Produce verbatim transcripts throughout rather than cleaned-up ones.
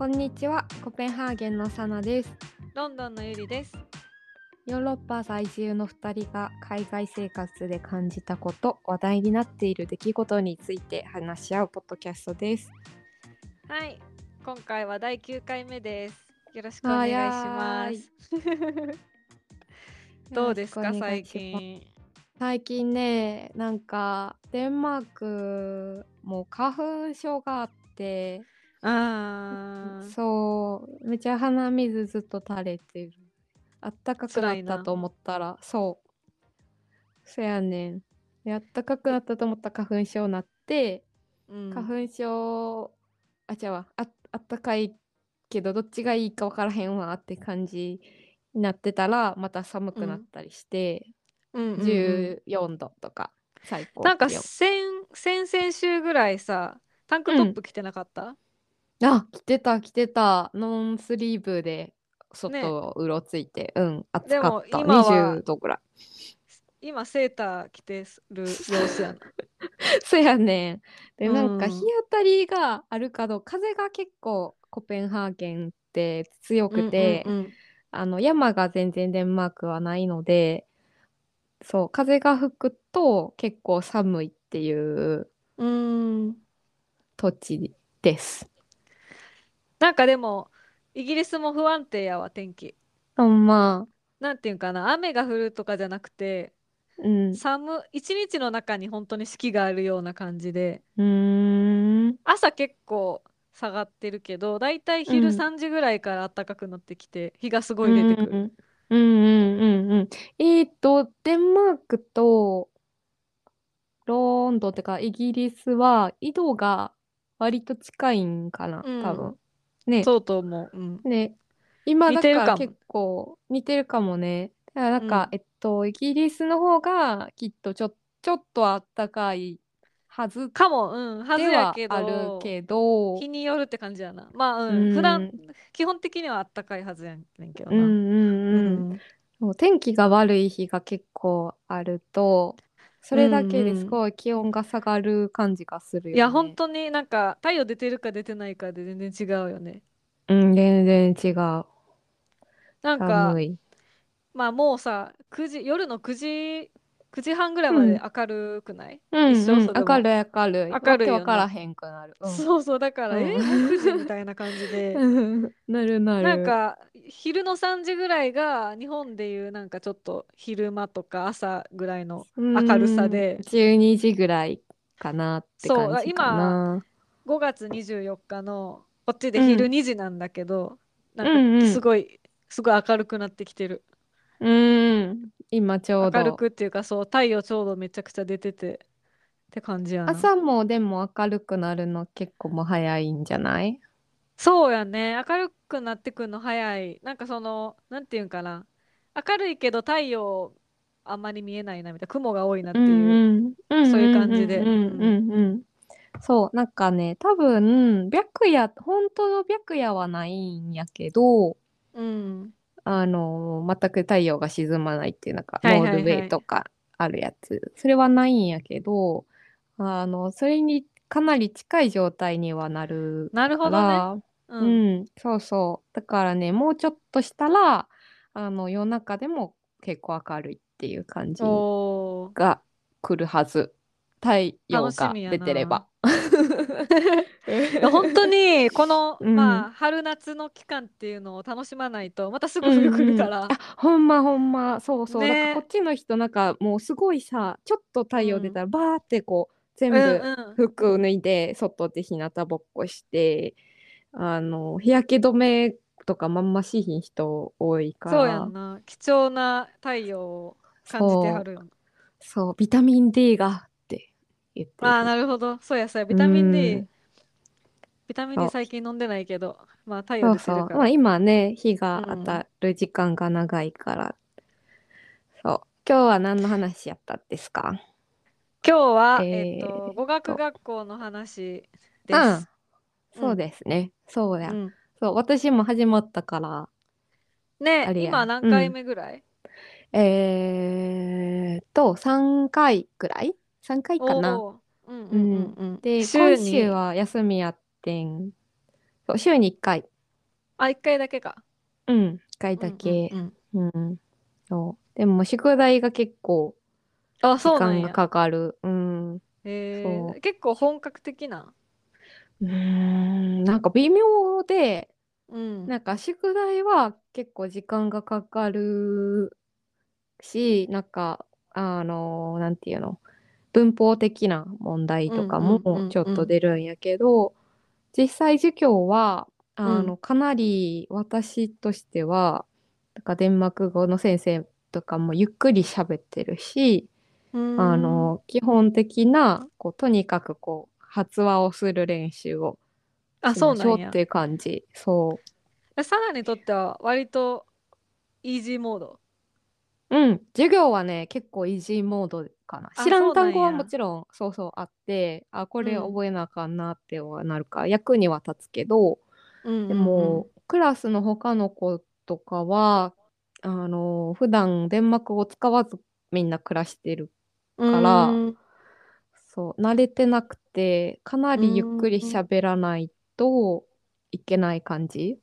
こんにちは、コペンハーゲンのサナです。ロンドンのユリです。ヨーロッパ在住のふたりが海外生活で感じたこと、話題になっている出来事について話し合うポッドキャストです。はい、今回はだいきゅうかいめです。よろしくお願いします。どうですか、最近。最近ね、なんかデンマークも花粉症があって、あそうめちゃ鼻水ずっと垂れてる。あったかくなったと思ったらそうそやねんであったかくなったと思ったら花粉症になって、うん、花粉症あちゃわああったかいけどどっちがいいか分からへんわって感じになってたらまた寒くなったりして、うん、じゅうよんどとか最高なんか先々週ぐらいさタンクトップ着てなかった、うんあ、着てた着てたノンスリーブで外をうろついて、ね、うん暑かったにじゅうどぐらい今セーター着てる様子やなそうやねで、うん、なんか日当たりがあるかどうか風が結構コペンハーゲンって強くて、うんうんうん、あの山が全然デンマークはないのでそう風が吹くと結構寒いっていう、うん、土地ですなんかでもイギリスも不安定やわ天気。ほんま。なんていうかな雨が降るとかじゃなくて、うん、寒一日の中に本当に四季があるような感じで。うーん朝結構下がってるけど、だいたい昼さんじぐらいから暖かくなってきて、うん、日がすごい出てくる。うんうんうんうん。えーとデンマークとロンドンってかイギリスは緯度が割と近いんかな、うん、多分。ね、そうと思う、うんね、今だから結構似てるかもねだからなんか、うんえっと、イギリスの方がきっとちょ、ちょっとあったかいはずかも、うん、はずやけど、あるけど日によるって感じやなまあ、うんうん、普段基本的にはあったかいはずやねんけどな、うんうんうんうん、もう天気が悪い日が結構あるとそれだけですごい気温が下がる感じがするよね、うんうん、いや本当になんか太陽出てるか出てないかで全然違うよねうん全然違うなんか寒いまあもうさくじ夜のくじくじはんぐらいまで明るくない、うん、一生それも、うんうん、明るい明るい明るいよね、わけわからへんくなる、うん、そうそうだから、うん、えくじみたいな感じでなるなるなんか昼のさんじぐらいが日本でいうなんかちょっと昼間とか朝ぐらいの明るさで、うん、じゅうにじぐらいかなって感じかなそう今ごがつにじゅうよっかのこっちで昼にじなんだけど、うん、なんかすごい、うんうん、すごい明るくなってきてるうん今ちょうど明るくっていうかそう太陽ちょうどめちゃくちゃ出ててって感じやな朝もでも明るくなるの結構もう早いんじゃないそうやね明るくなってくるの早いなんかそのなんていうんかな明るいけど太陽あんまり見えないなみたいな雲が多いなっていうそういう感じでそうなんかね多分白夜本当の白夜はないんやけどうんあの全く太陽が沈まないっていうなんか、はいはいはい、ノールウェイとかあるやつそれはないんやけどあのそれにかなり近い状態にはなるからなるほどね、うんうん、そうそうだからねもうちょっとしたらあの夜中でも結構明るいっていう感じが来るはず太陽が出てれば本当にこの、うんまあ、春夏の期間っていうのを楽しまないとまたすぐ冬来るから、うんうん、あほんまほんまそうそう、ね、なんかこっちの人なんかもうすごいさちょっと太陽出たらバーってこう、うん、全部服脱いで外で日向ぼっこして、うんうん、あの日焼け止めとかまんましひん人多いからそうやんな貴重な太陽を感じてはるよそう、そうビタミン D がって言ってああなるほどそうやそうやビタミン D、うんビタミン D 最近飲んでないけど、まあ太陽出てるから。そうそうまあ、今ね、日が当たる時間が長いから、うん。そう。今日は何の話やったんですか？今日は、えーえー、と語学学校の話です。ああうん、そうですね。そうや、うん。そう、私も始まったから。ね、今何回目ぐらい？うん、えーっと、さんかいくらい？さんかいかな。うんうんうんうん、で、今週は休みやって。週にいっかいあ、一回だけか。うん、一回だけ。うんうん、うんうん、そう。でも宿題が結構時間がかかる。あ、そうなんや。うん。えー、そう。結構本格的な。うーん、なんか微妙で、うん、なんか宿題は結構時間がかかるし、なんかあのなんていうの、文法的な問題とかもちょっと出るんやけど、うんうんうんうん、実際授業はあの、うん、かなり私としてはなんかデンマーク語の先生とかもゆっくり喋ってるし、うん、あの基本的なこうとにかくこう発話をする練習をしましょうっていう感じ。そう。サナにとっては割とイージーモード。うん、授業はね結構イージーモードかな。知らん単語はもちろんそうそうあって、あ、これ覚えなあかんなってはなるから、うん、役には立つけど、うんうんうん、でもクラスの他の子とかはあの普段デンマーク語を使わずみんな暮らしてるから、うん、そう慣れてなくてかなりゆっくり喋らないといけない感じ。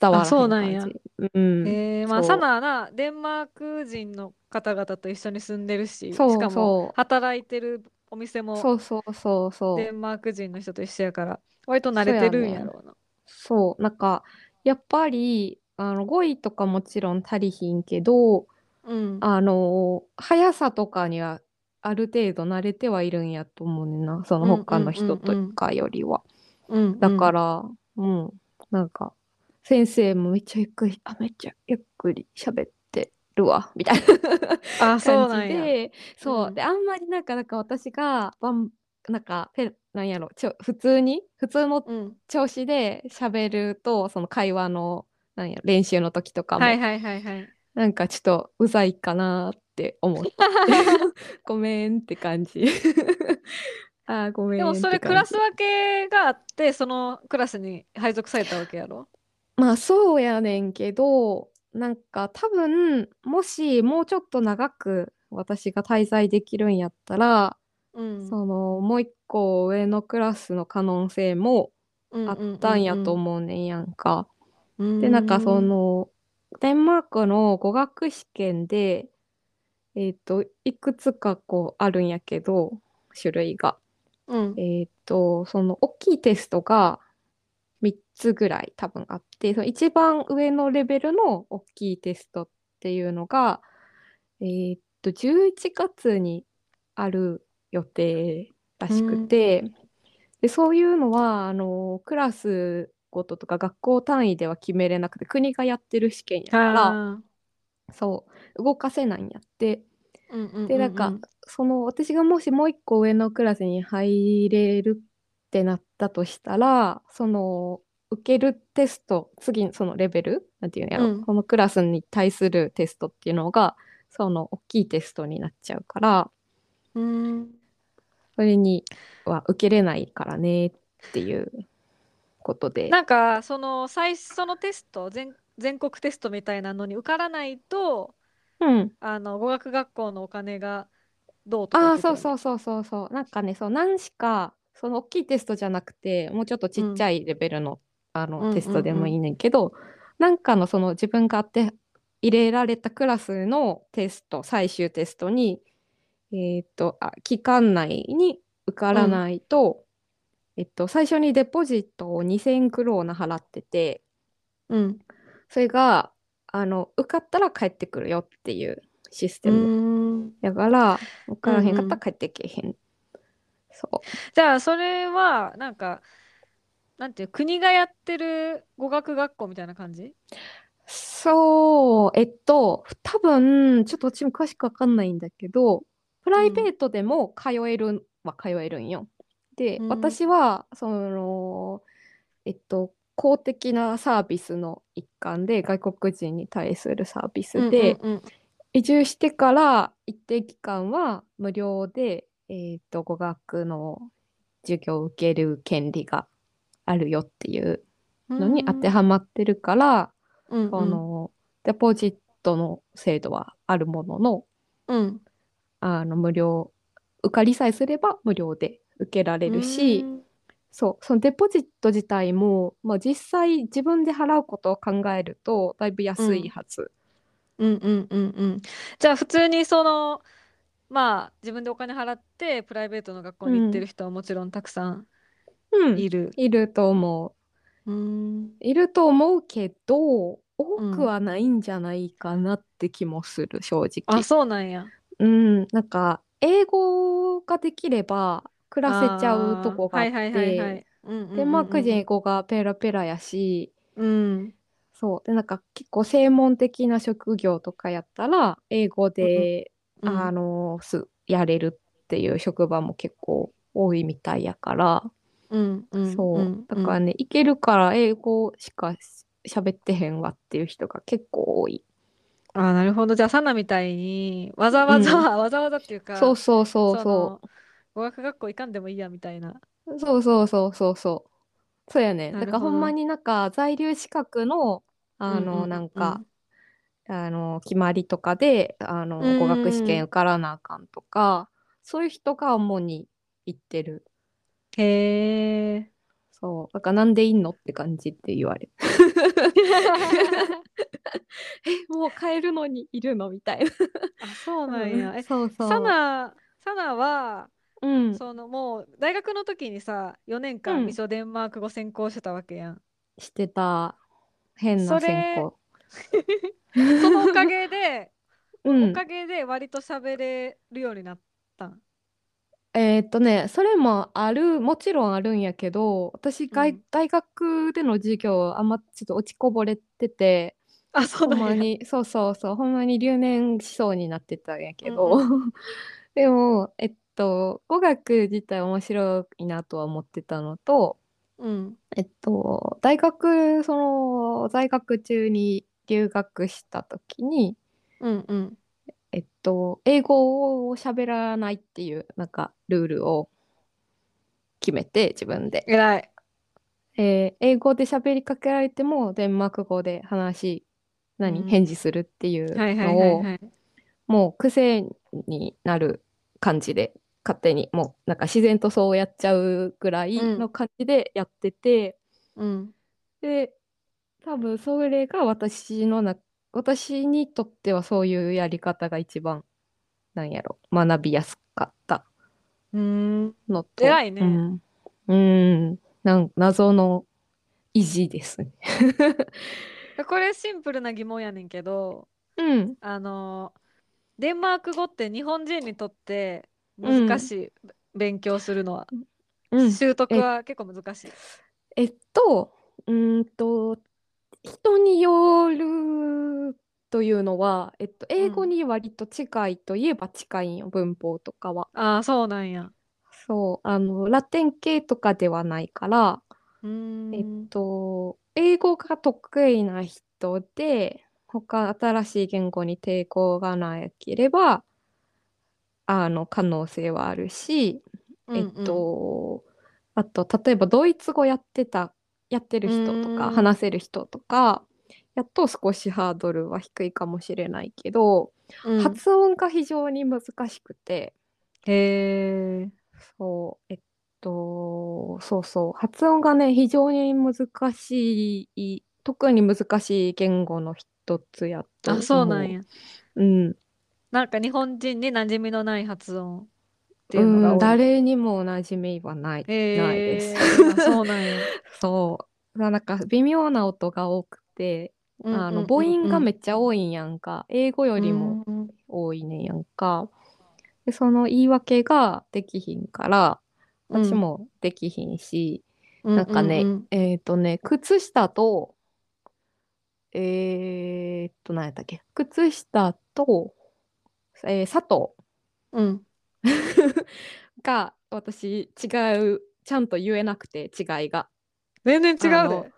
伝わらへん感じ。あ、そうなんや。うん、えー、まあサナはなデンマーク人の方々と一緒に住んでるし、そうそう、しかも働いてるお店もそうそうそうそうデンマーク人の人と一緒やから割と慣れてるんやろうな。そうやね。そうなんかやっぱりあの語彙とかもちろん足りひんけど、うん、あの速さとかにはある程度慣れてはいるんやと思うねんな、その他の人とかよりは、うんうんうん、だから、うん、なんか先生もめっちゃゆっくり、あ、めっちゃゆっくり喋ってるわみたいなあ、そうなんや。感じで、そう、うん、であんまりなんかなんか私がなんかペなんやろ、ちょ普通に普通の調子で喋ると、うん、その会話のなんや練習の時とかも、はいはいはいはい、なんかちょっとうざいかなって思ってごめんって感じ。あ、ごめんって感じ。でもそれクラス分けがあってそのクラスに配属されたわけやろ。まあそうやねんけど、なんか多分もしもうちょっと長く私が滞在できるんやったら、うん、そのもう一個上のクラスの可能性もあったんやと思うねんやんか、うんうんうんうん、でなんかそのデンマークの語学試験でえっといくつかこうあるんやけど種類が、うん、えっとその大きいテストがみっつぐらい多分あって、その一番上のレベルの大きいテストっていうのがえー、っとじゅういちがつにある予定らしくて、うん、でそういうのはあのクラスごととか学校単位では決めれなくて国がやってる試験やからそう動かせないんやって、うんうんうんうん、でなんかその私がもしもう一個上のクラスに入れるってなったとしたら、その受けるテスト次そのレベルなんていうのやろ、うん、このクラスに対するテストっていうのがその大きいテストになっちゃうから、うん、それには受けれないからねっていうことで、なんかその最初のテスト 全, 全国テストみたいなのに受からないと、うん、あの語学学校のお金がどうとか、あ、そうそうそうそうそう、なんかね、そう何しかその大きいテストじゃなくてもうちょっとちっちゃいレベルの、うん、あのテストでもいいねんけど、うんうんうん、なんかのその自分があって入れられたクラスのテスト最終テストに、えー、っとあ期間内に受からないと、うん、えっと、最初にデポジットをにせんクローナ払ってて、うん、それがあの受かったら帰ってくるよっていうシステムだから受からへんかったら帰ってけへん、うんうん、そう。じゃあそれはなんかなんていう国がやってる語学学校みたいな感じ？そう、えっと多分ちょっと私も詳しく分かんないんだけどプライベートでも通える、うん、は通えるんよ。で、うん、私はそのえっと公的なサービスの一環で外国人に対するサービスで、うんうんうん、移住してから一定期間は無料でえー、と語学の授業を受ける権利があるよっていうのに当てはまってるから、うんうん、このデポジットの制度はあるものの、うん、あの無料受かりさえすれば無料で受けられるし、うん、そう、そのデポジット自体も、まあ、実際自分で払うことを考えるとだいぶう安いん。はず。うんうんうんうん。じゃあ普通にその、まあ自分でお金払ってプライベートの学校うに行ってるん、人はもちろんたくさんうん、いる。いると思う。うーん。いると思うけど、多うくん。はないんじゃないかなって気もする、正あ、直。そうなんや。うん、なんか、英語ができれば暮らせちゃうとあこあ、があはいっはいはいはて、い。うんうデンんマーク人英語がペラペラやし、うんうん。うん。そう。で、なんか結構専門的な職業とかやったら、英語うんで、うあん。の、す、やれるっていう職場も結構多いみたいやから、うんうんうそう。んだうからん。ね、いけるから英語しかし喋ってへんわっていう人が結構多い。ああ、なるほど。じゃあ、サナみたいに、わざうわざ、ん。わざわざっていうそうか、そうそうそその、語学学校行かんでもいいや、みたいな。う。そうそうそうそうそう。そうやね。なだるからほほんまど。になんか在留資格の、うあんうの、なんうんうか、ん。あの、決まりとかで、あうの、語学試ー験ん。受からなあかんとか、そういう人が主に行ってる。へえ。そう。だからなんでいいのって感じって言われる。え、もう帰るのにいるのみたいな。あ、そううなんん、や。え、そうサそう。ナ、サナは、うん、そのもう、大学の時にさ、よねんかん、うミん、ソデンマーク語専攻してたわけやん。してた変なそ専れ、攻。そのおかげで、うおん。かげで割と喋れるようになったん。えーっとね、それもある、もちろんあるんやけど、私、う外ん。大学での授業、あんまちょっと落ちこぼれてて、あ、そうほんなんまや。に、そうそうそう、ほんまに留年しそうになってたんやうけんど、うん。でも、えっと、語学自体面白いなとは思ってたのと、うん。えっと、大学、その、在学中に留学した時に、うんうん。えっと、英語を喋らないっていう、なんか、ルールを決めて、自分で。えらい。えー英語で喋りかけられても、デンマーク語で話、う何、返ん。事するっていうはいはいはいのを、はい。もう癖になる感じで、勝手に、もう、なんか自然とそうやっちゃうぐらういんの感じでやってて、うん。で、多分それが私のな、私にとってはそういうやり方が一番、なんやろ、学びやすかったうーん。のえらと、いうね。ん、うん、なん謎の維持ですね。これシンプルな疑問やねんけど、うん、あの、デンマーク語って日本人にとってう難ん、しい。勉強するのは。うん。習得え、は結構難しい。えっと、うーんと、人によるというのは、えっと、う英語ん。に割と近いといえば近いんよ、文法とかは。ああ、そうなんや。そう、あの、ラテン系とかではないから、うえっーん。と、英語が得意な人で、他、新しい言語に抵抗がなければ、あの、可能性はあるし、うえっんうん。と、あと、例えばドイツ語やってた、やってうる人とか、ーん。話せる人とか、やっと少しハードルは低いかもしれないけど、うん。発音が非常に難しくて、へえ。そう、えっと、そうそう、発音がね、非常に難しい、特に難しい言語の一つやあ、とそうなん思や。う。うん。なんか日本人に馴染みのない発音っていうのうがん、多い。誰にも馴染みはない、ないです。へえ。あ、そうなんや。そう。なんか微妙な音が多くて、うんあうの、ん母うん音うがめん。っちゃ多いんやんか。英語ようりもーん。多いねんやんか。で、その言い訳ができひんから、う私ん。もできひんし、うんなんうかんうね、ん。えっとね、靴下と、えっと、何やったっけ、靴下と、えー、砂糖 うん。が、私、違う、ちゃんと言えなくて、違いが。全然あ違うの、で。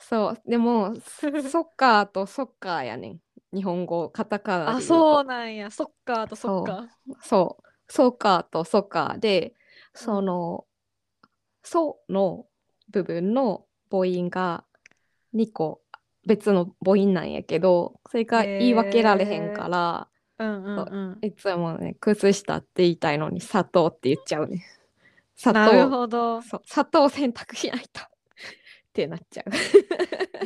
そう、でも、そっかとそっかやねん。日本語、カタカナあ、で言うそうと。なんや。そっかとそっそか。う、そう、そうかとそっかで、うそん。の、その部分の母音がにこ別の母音なんやけど、それが言い分けられへんへかえ。ら、うんうそんううん。いつもね、靴下って言いたいのに砂糖って言っちゃうね。砂糖、なるほど、そう、砂糖を選択しないとってなっちゃう。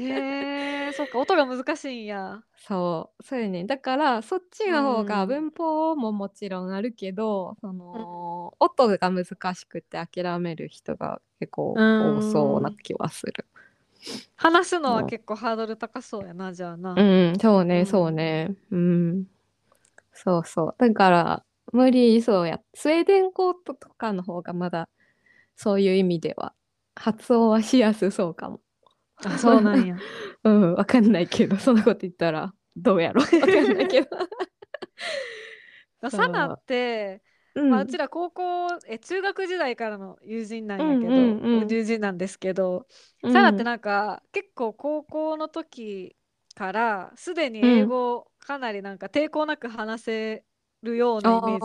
へえ、そっか、音が難しいんや。そう、そうよね。だからそっちの方が文法ももちろんあるけど、うん、その音が難しくて諦める人が結構多そうな気はする。話すのは結構ハードル高そうやな、じゃあな。うん、そうね、そうね、うん、そうそう。だから無理そうや。スウェーデン語とかの方がまだそういう意味では発音はしやすそうかも。あ、そうなんや。うん、わかんないけど、そんなこと言ったらどうやろ。わかんないけど。サナって、うんまあ、うちら高校え中学時代からの友人なんやけど、うんうんうん、友人なんですけど、うん、サナってなんか結構高校の時からすでに英語をかなりなんか抵抗なく話せるようなイメージ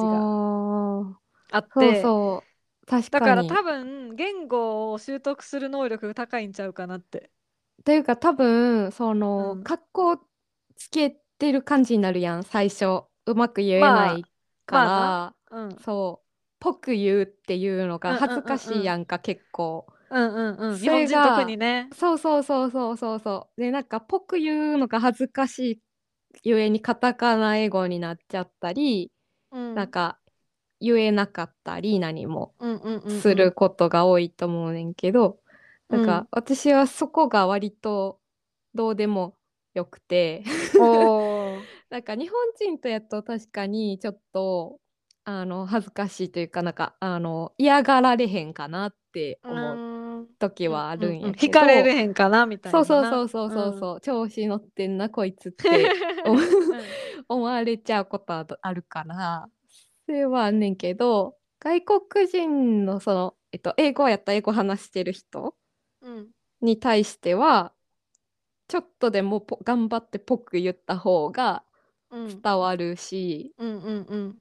があって、そうそう、確かに。だから多分言語を習得する能力が高いんちゃうかなって。というか多分その格好、うん、つけてる感じになるやん、最初うまく言えないから、まあまあうん、そうぽく言うっていうのが恥ずかしいやんか、うんうんうん、結構。うんうんうん、日本人特にね。そうそうそうそうそうそう。でなんかぽく言うのが恥ずかしいゆえにカタカナ英語になっちゃったり、うん、なんか言えなかったり何もすることが多いと思うねんけど、うんうんうんうん、なんか私はそこが割とどうでもよくて、おなんか日本人とやっと確かにちょっとあの恥ずかしいというかなんかあの嫌がられへんかなって思う時はあるんやけど、うんうんうん、惹かれれへんかなみたいな、そうそうそうそうそう、うん、調子乗ってんなこいつって思われちゃうことはあるから、それはあんねんけど、外国人のその、えっと、英語やった英語話してる人に対しては、うん、ちょっとでも頑張ってぽく言った方が伝わるし、うん、うんうんうん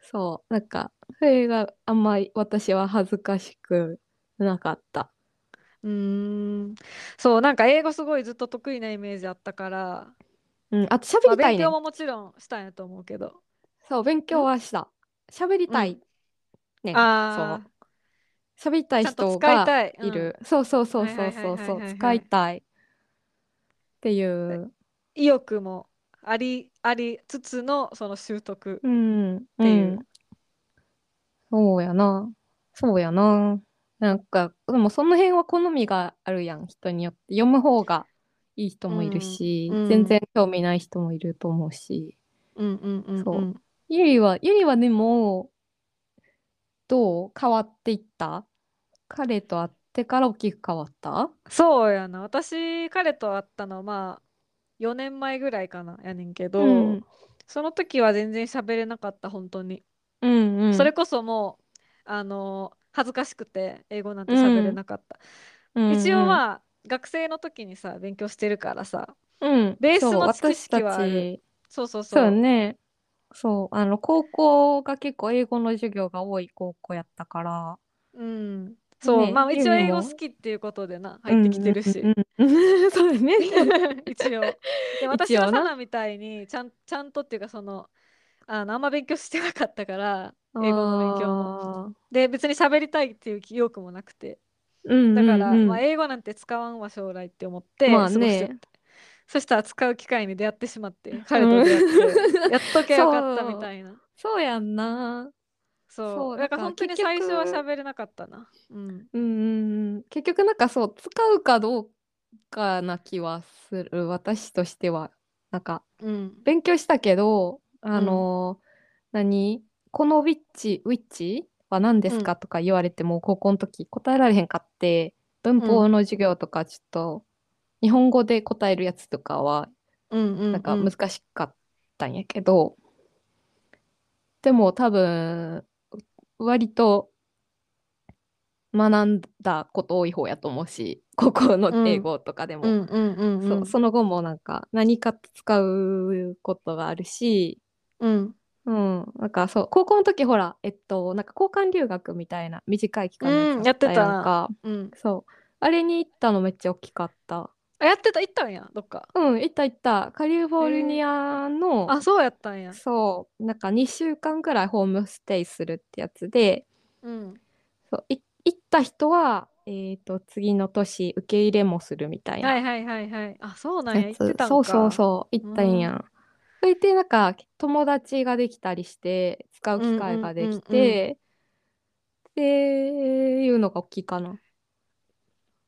そうなんかそれがあんまり私は恥ずかしくなかった。うーんそうなんか英語すごいずっと得意なイメージあったから、うん、あと喋りたいね、まあ、勉強ももちろんしたんやと思うけど、そう勉強はした喋、うん、りたい、うん、ねあそう喋りたい人がいる、うん、そうそうそうそうそうそう使いたいっていう意欲もありありつつのその習得っていう、うん、そうやなそうやな、なんかでもその辺は好みがあるやん、人によって読む方がいい人もいるし、うん、全然興味ない人もいると思うし、うんうんうんうん、そうゆりはゆりはでもどう変わっていった、彼と会ってから大きく変わった。そうやな、私彼と会ったのはまあよねんまえぐらいかなやねんけど、うん、その時は全然喋れなかった本当に、うんうん、それこそもうあの恥ずかしくて英語なんて喋れなかった、うん、一応まあ、うん、学生の時にさ勉強してるからさ、うん、ベースの知識はある。そうそうそうそうね、そうあの高校が結構英語の授業が多い高校やったから、うんそう、ね、まあ一応英語好きっていうことでな入ってきてるし、うんうんうん、そうね一応で私はサナみたいにちゃん、ちゃんとっていうかその、あの、あんま勉強してなかったから英語の勉強もで別に喋りたいっていう記憶もなくて、うんうんうん、だから、まあ、英語なんて使わんわ将来って思って、まあね、そしたら使う機会に出会ってしまって彼と出会って、うん、やっとけよかったみたいなそう、そうやんなそうなんか本当に最初は喋れなかったな、うん、うん結局なんかそう使うかどうかな気はする、私としてはなんか、うん、勉強したけどあの、うん、何このウィッチウィッチは何ですかとか言われても、うん、高校の時答えられへんかって、文法の授業とかちょっと日本語で答えるやつとかは、うん、なんか難しかったんやけど、うんうんうん、でも多分割と学んだこと多い方やと思うし、高校の英語とかでも、うんうんうんうん、そ, その後もなんか何か使うことがあるし、うんうん、なんかそう高校の時ほら、えっと、なんか交換留学みたいな短い期間やってたのか、うんうん、そうあれに行ったのめっちゃ大きかった。あやってた行ったんやどっか。うん行った行ったカリフォルニアの、えー、あそうやったんや。そうなんかにしゅうかんぐらいホームステイするってやつで、うん、そうい行った人は、えっと次の年受け入れもするみたいな。はいはいはいはい。あ、そうなんや、行ってたんか。そうそうそう、行ったんやん。うん、それでなんか友達ができたりして使う機会ができて、うんうんうんうん、っていうのが大きいかな。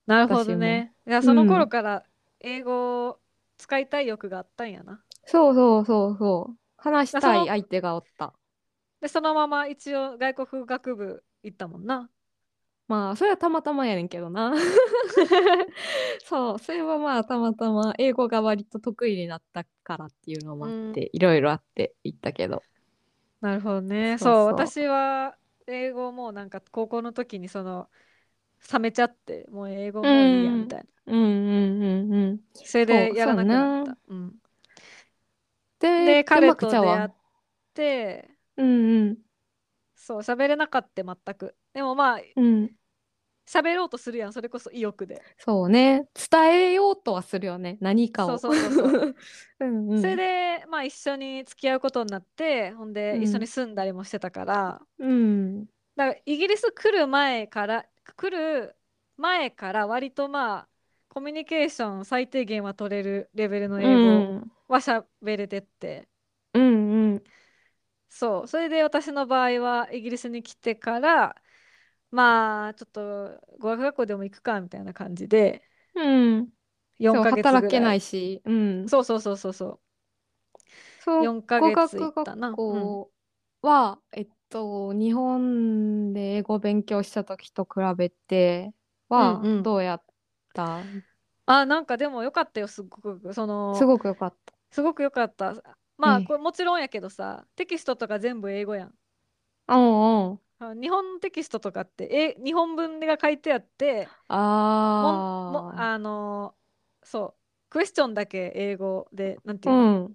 なるほどね。いや、その頃から英語を使いたい欲があったんやな。うん、そうそうそうそう。話したい相手がおった。でそのまま一応外国学部行ったもんな。まあそれはたまたまやねんけどな。そう、それはまあたまたま英語が割と得意になったからっていうのもあって、うん、いろいろあって行ったけど。なるほどね。そうそう、私は英語もなんか高校の時にその冷めちゃって、もう英語もいいやみたいな。うんうんうんうん。それでやらなくなった。う, う, うん。で、で彼と出会って、うんうん。そう、喋れなかった全く。でもまあ、うん、喋ろうとするやん、それこそ意欲で。そうね、伝えようとはするよね、何かを。そうそうそうそう。うんうん、それでまあ一緒に付き合うことになって、ほんで一緒に住んだりもしてたから、うん、だからイギリス来る前から来る前から割とまあコミュニケーション最低限は取れるレベルの英語は喋れてって、うん、うんうん、そう、それで私の場合はイギリスに来てからまあちょっと語学学校でも行くかみたいな感じで、うん、よんかげつぐらい働けないし、うん、そうそうそうそうそうそうよんかげつ行ったな。語学学校は、うん、えっと日本で英語勉強した時と比べてはどうやった？うんうん、あ、なんかでも良かったよ、すごくそのすごく良かったすごく良かった。まあこれもちろんやけどさ、テキストとか全部英語やん。うんうん、日本のテキストとかってえ日本文が書いてあって、あももあのそうクエスチョンだけ英語でなんていうの、うん、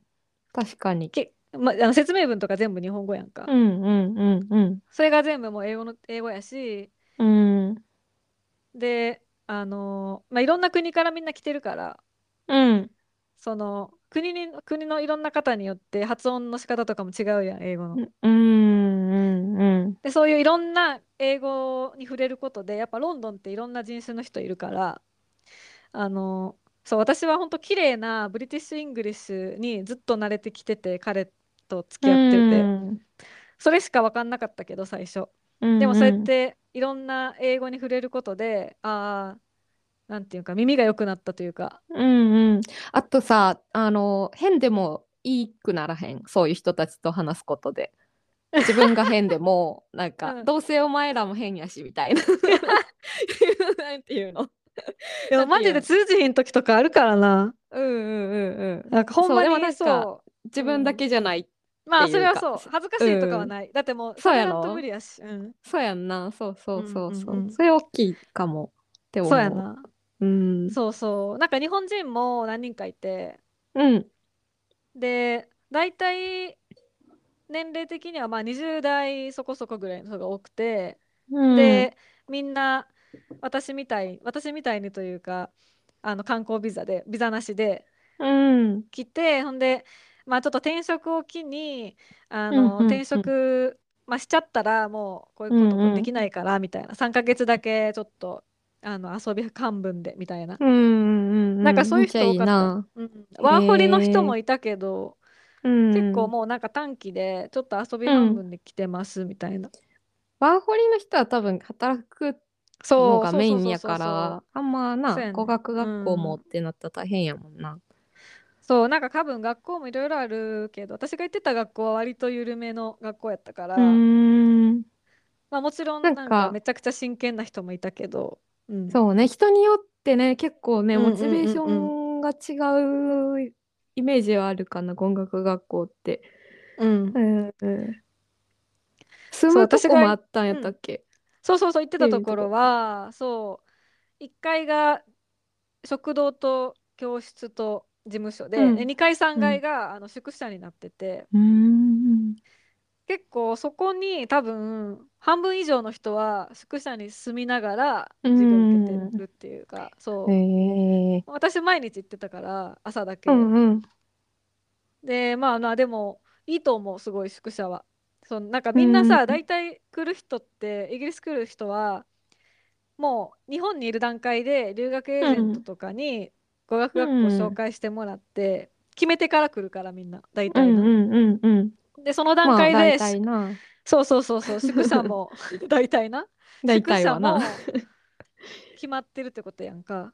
確かにけ、ま、あの説明文とか全部日本語やんか、うんうんうんうん、それが全部もう英語の英語やし、うん、であの、まあ、いろんな国からみんな来てるから、うん、その国に国のいろんな方によって発音の仕方とかも違うやん英語の。うんうんうん、でそういういろんな英語に触れることでやっぱロンドンっていろんな人種の人いるから、あのそう私は本当綺麗なブリティッシュ・イングリッシュにずっと慣れてきてて、彼と付き合ってて、うん、それしか分かんなかったけど最初、うんうん、でもそうやっていろんな英語に触れることでああなんていうか耳が良くなったというか、うんうん、あとさあの変でもいいくならへん、そういう人たちと話すことで自分が変でもなんか、うん、どうせお前らも変やしみたいななんていうの、でもマジで通じひん時とかあるからな。うんうんうんうん、なんかほんまにそう、でもなんか自分だけじゃないっていうか、うん、まあそれはそう、恥ずかしいとかはない、うん、だってもうそうやろ、無理やし、うん、そうやんな、そうそうそうそう、うんうんうん、それ大きいかもって思う。そうやな、うん、そうそう、なんか日本人も何人かいて、うん、で大体年齢的にはまあにじゅう代そこそこぐらいの人が多くて、うん、でみんな私みたい私みたいにというかあの観光ビザでビザなしで来て、うん、ほんで、まあ、ちょっと転職を機にあの、うんうんうん、転職、まあ、しちゃったらもうこういうこともできないからみたいな、うんうん、さんかげつだけちょっとあの遊び半分でみたいな、うんうんうん、なんかそういう人多かったな、うん、ワーホリの人もいたけど、結構もうなんか短期でちょっと遊び半分で来てますみたいな、うん、ワーホリの人は多分働くのがメインやから、あんまな、ね、語学学校もってなったら大変やもんな、うん、そうなんか多分学校もいろいろあるけど、私が行ってた学校は割と緩めの学校やったから、うーん、まあ、もちろんなんかめちゃくちゃ真剣な人もいたけど、うん、そうね、人によってね結構ねモチベーションが違う、うんうんうんうん、イメージはあるかな、音楽学校って、うんうんうん、住むとこもあったんやったっけ、そう、うん、そうそうそう行ってたところはそういっかいが食堂と教室と事務所 で,、うん、でにかいさんがいが、うん、あの宿舎になってて、うーん、結構そこに多分半分以上の人は宿舎に住みながら授業受けてるっていうか、うん、そう、えー、私毎日行ってたから朝だけ、うんうん、でまあまあでもいいと思う、すごい宿舎はそう、なんかうみんなん。さ、大体来る人って、イギリス来る人は、もう日本にいる段階で留学エーうジェントん。とかに語学う学校ん。紹介してもらって、決めてから来るから、みんな、大う体んな。うんうんうん。で、その段まあ、階大で、し体な。そうそうそうそう、宿舎も 大体な、大宿体舎はな。も決まってるってことやんか。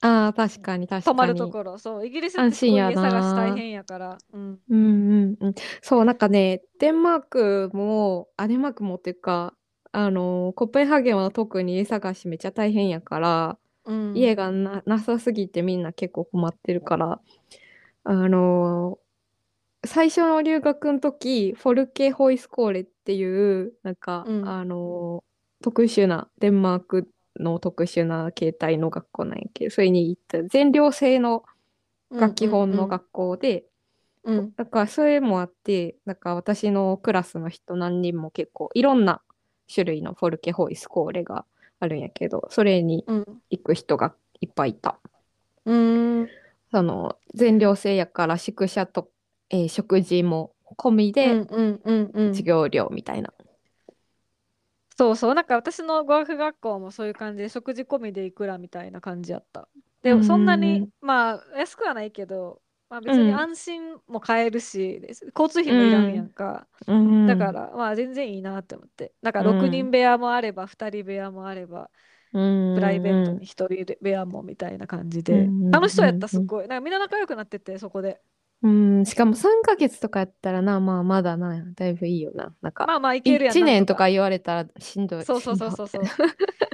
ああ、確かに泊確まかるとに。ころ、そう、イギリスっ安てす心ごいや家探し大な。変やから、うん。うんうんうん。そう、なんかね、デンマークも、あ、デンマークもっていうか、あの、コペンハーゲンは特に家探しめっちゃ大変やから、う家ん。がな、なさすぎてみんな結構困ってるから、あの、最初の留学の時、フォルケホイスコーレっていう、なんか、うん。あの、特殊な、デンマークの特殊な形態の学校なんやけど、それに行った、全寮制のうんがう基ん本うのん。学校で、うそん。だからそれもあって、なんか私のクラスの人何人も結構いろんな種類のフォルケホイスコーレがあるんやけど、それにうん。行く人がいっぱいいた。うーん。その全寮制やから宿舎と、えー食事も込みうんでうんうんう授ん。業料みたいな。そうそう。なんか私の語学学校もそういう感じで、食事込みでいくらみたいな感じやった。うで、そんなーに、ん、まあ、安くはないけど、まあう別にん、安心も買えるし、で交通費うもいらんやんん、か。うだかん、ら、まあ全然いいなって思って。なんかう6人ん、部屋もあれば、ふたり部屋もあれば、うプライベートん、にひとり部屋もみたいな感じうで。楽しそうやっん、た、うすっん。ごい。なんかみんな仲良くなってて、そこで。うん、しかもさんかげつとかやったらな、まあまだな、だいぶいいよな。なんまか、あまあ、いけるやん、1なんと年とかか。言われたらしんどい、そうしそうんどそうそうそう。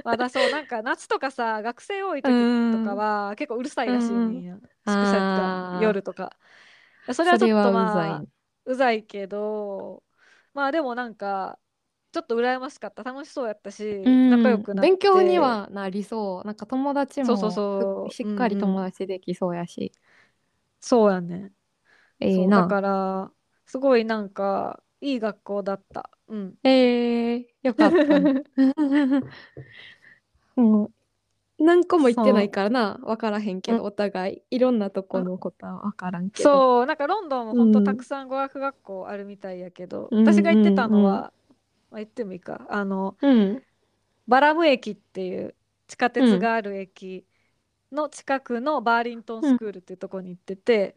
まだそう、なんか夏とかさ、学生多いい。う時とーかん、は結構うるさういらしいねんん。や。宿舎とか、あ夜とか。そー、れそはちょれっとはうざまあ、い。うざいけど、まあでもなんか、ちょっと羨ましかった。楽しそうやったうし、仲良ん、くなっ勉強にて、はなりそう。なんか友達そうそうもふそう、しうっかんりう友ん。達できそうやし。そうやね。ええそう、だな。から、すごいなんか、いい学校だった。うん。ええ、よかったね。もう、何個も言ってないそからな、わからへんう。けうど、んお互い、いろんなとこのことはわからんけど。そう、なんかロンドンもうほんとたん、くさん語学学校あるみたいやけど、う私ん、が行ってたのうん、は、まあ、言ってもいいか、あの、うん。バラム駅っていう地下う鉄ん。がある駅の近くのバーリントンうスん。クールっていうとこに行ってて、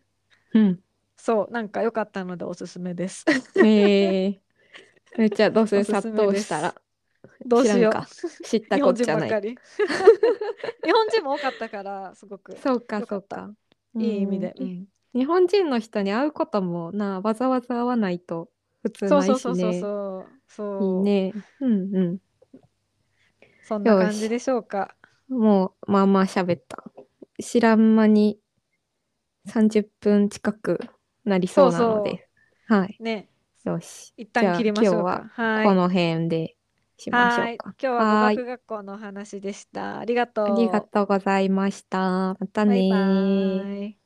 うん。そう、なんか良かったのでおすすめです。えー、めっちゃどう おせすす殺め到でしたす。らどう知らしんよか。知っう。た日こ本っち人ゃばっない。かり。日本人も多かったから、すごくそうか、良かそっうた。か。ういい意味ん。で。うん。日本人の人に会うこともな、わざわざ会わないと普通そうなそいうそしうそうね。そう。いいそう。ね。うんうそんん。なよ感じし。でしょうか。もう、まあまあ喋った。知らん間にさんじゅっぷん近くなりそそううなのそで。はい。う。ね。よし。一じ旦ゃあ切りま今日しょうか。ははこい。の辺でしましょはうい。か。今日は語はー学い。学校のお話でした。ありがありがととうございました。またう。バイバねー。ーイ。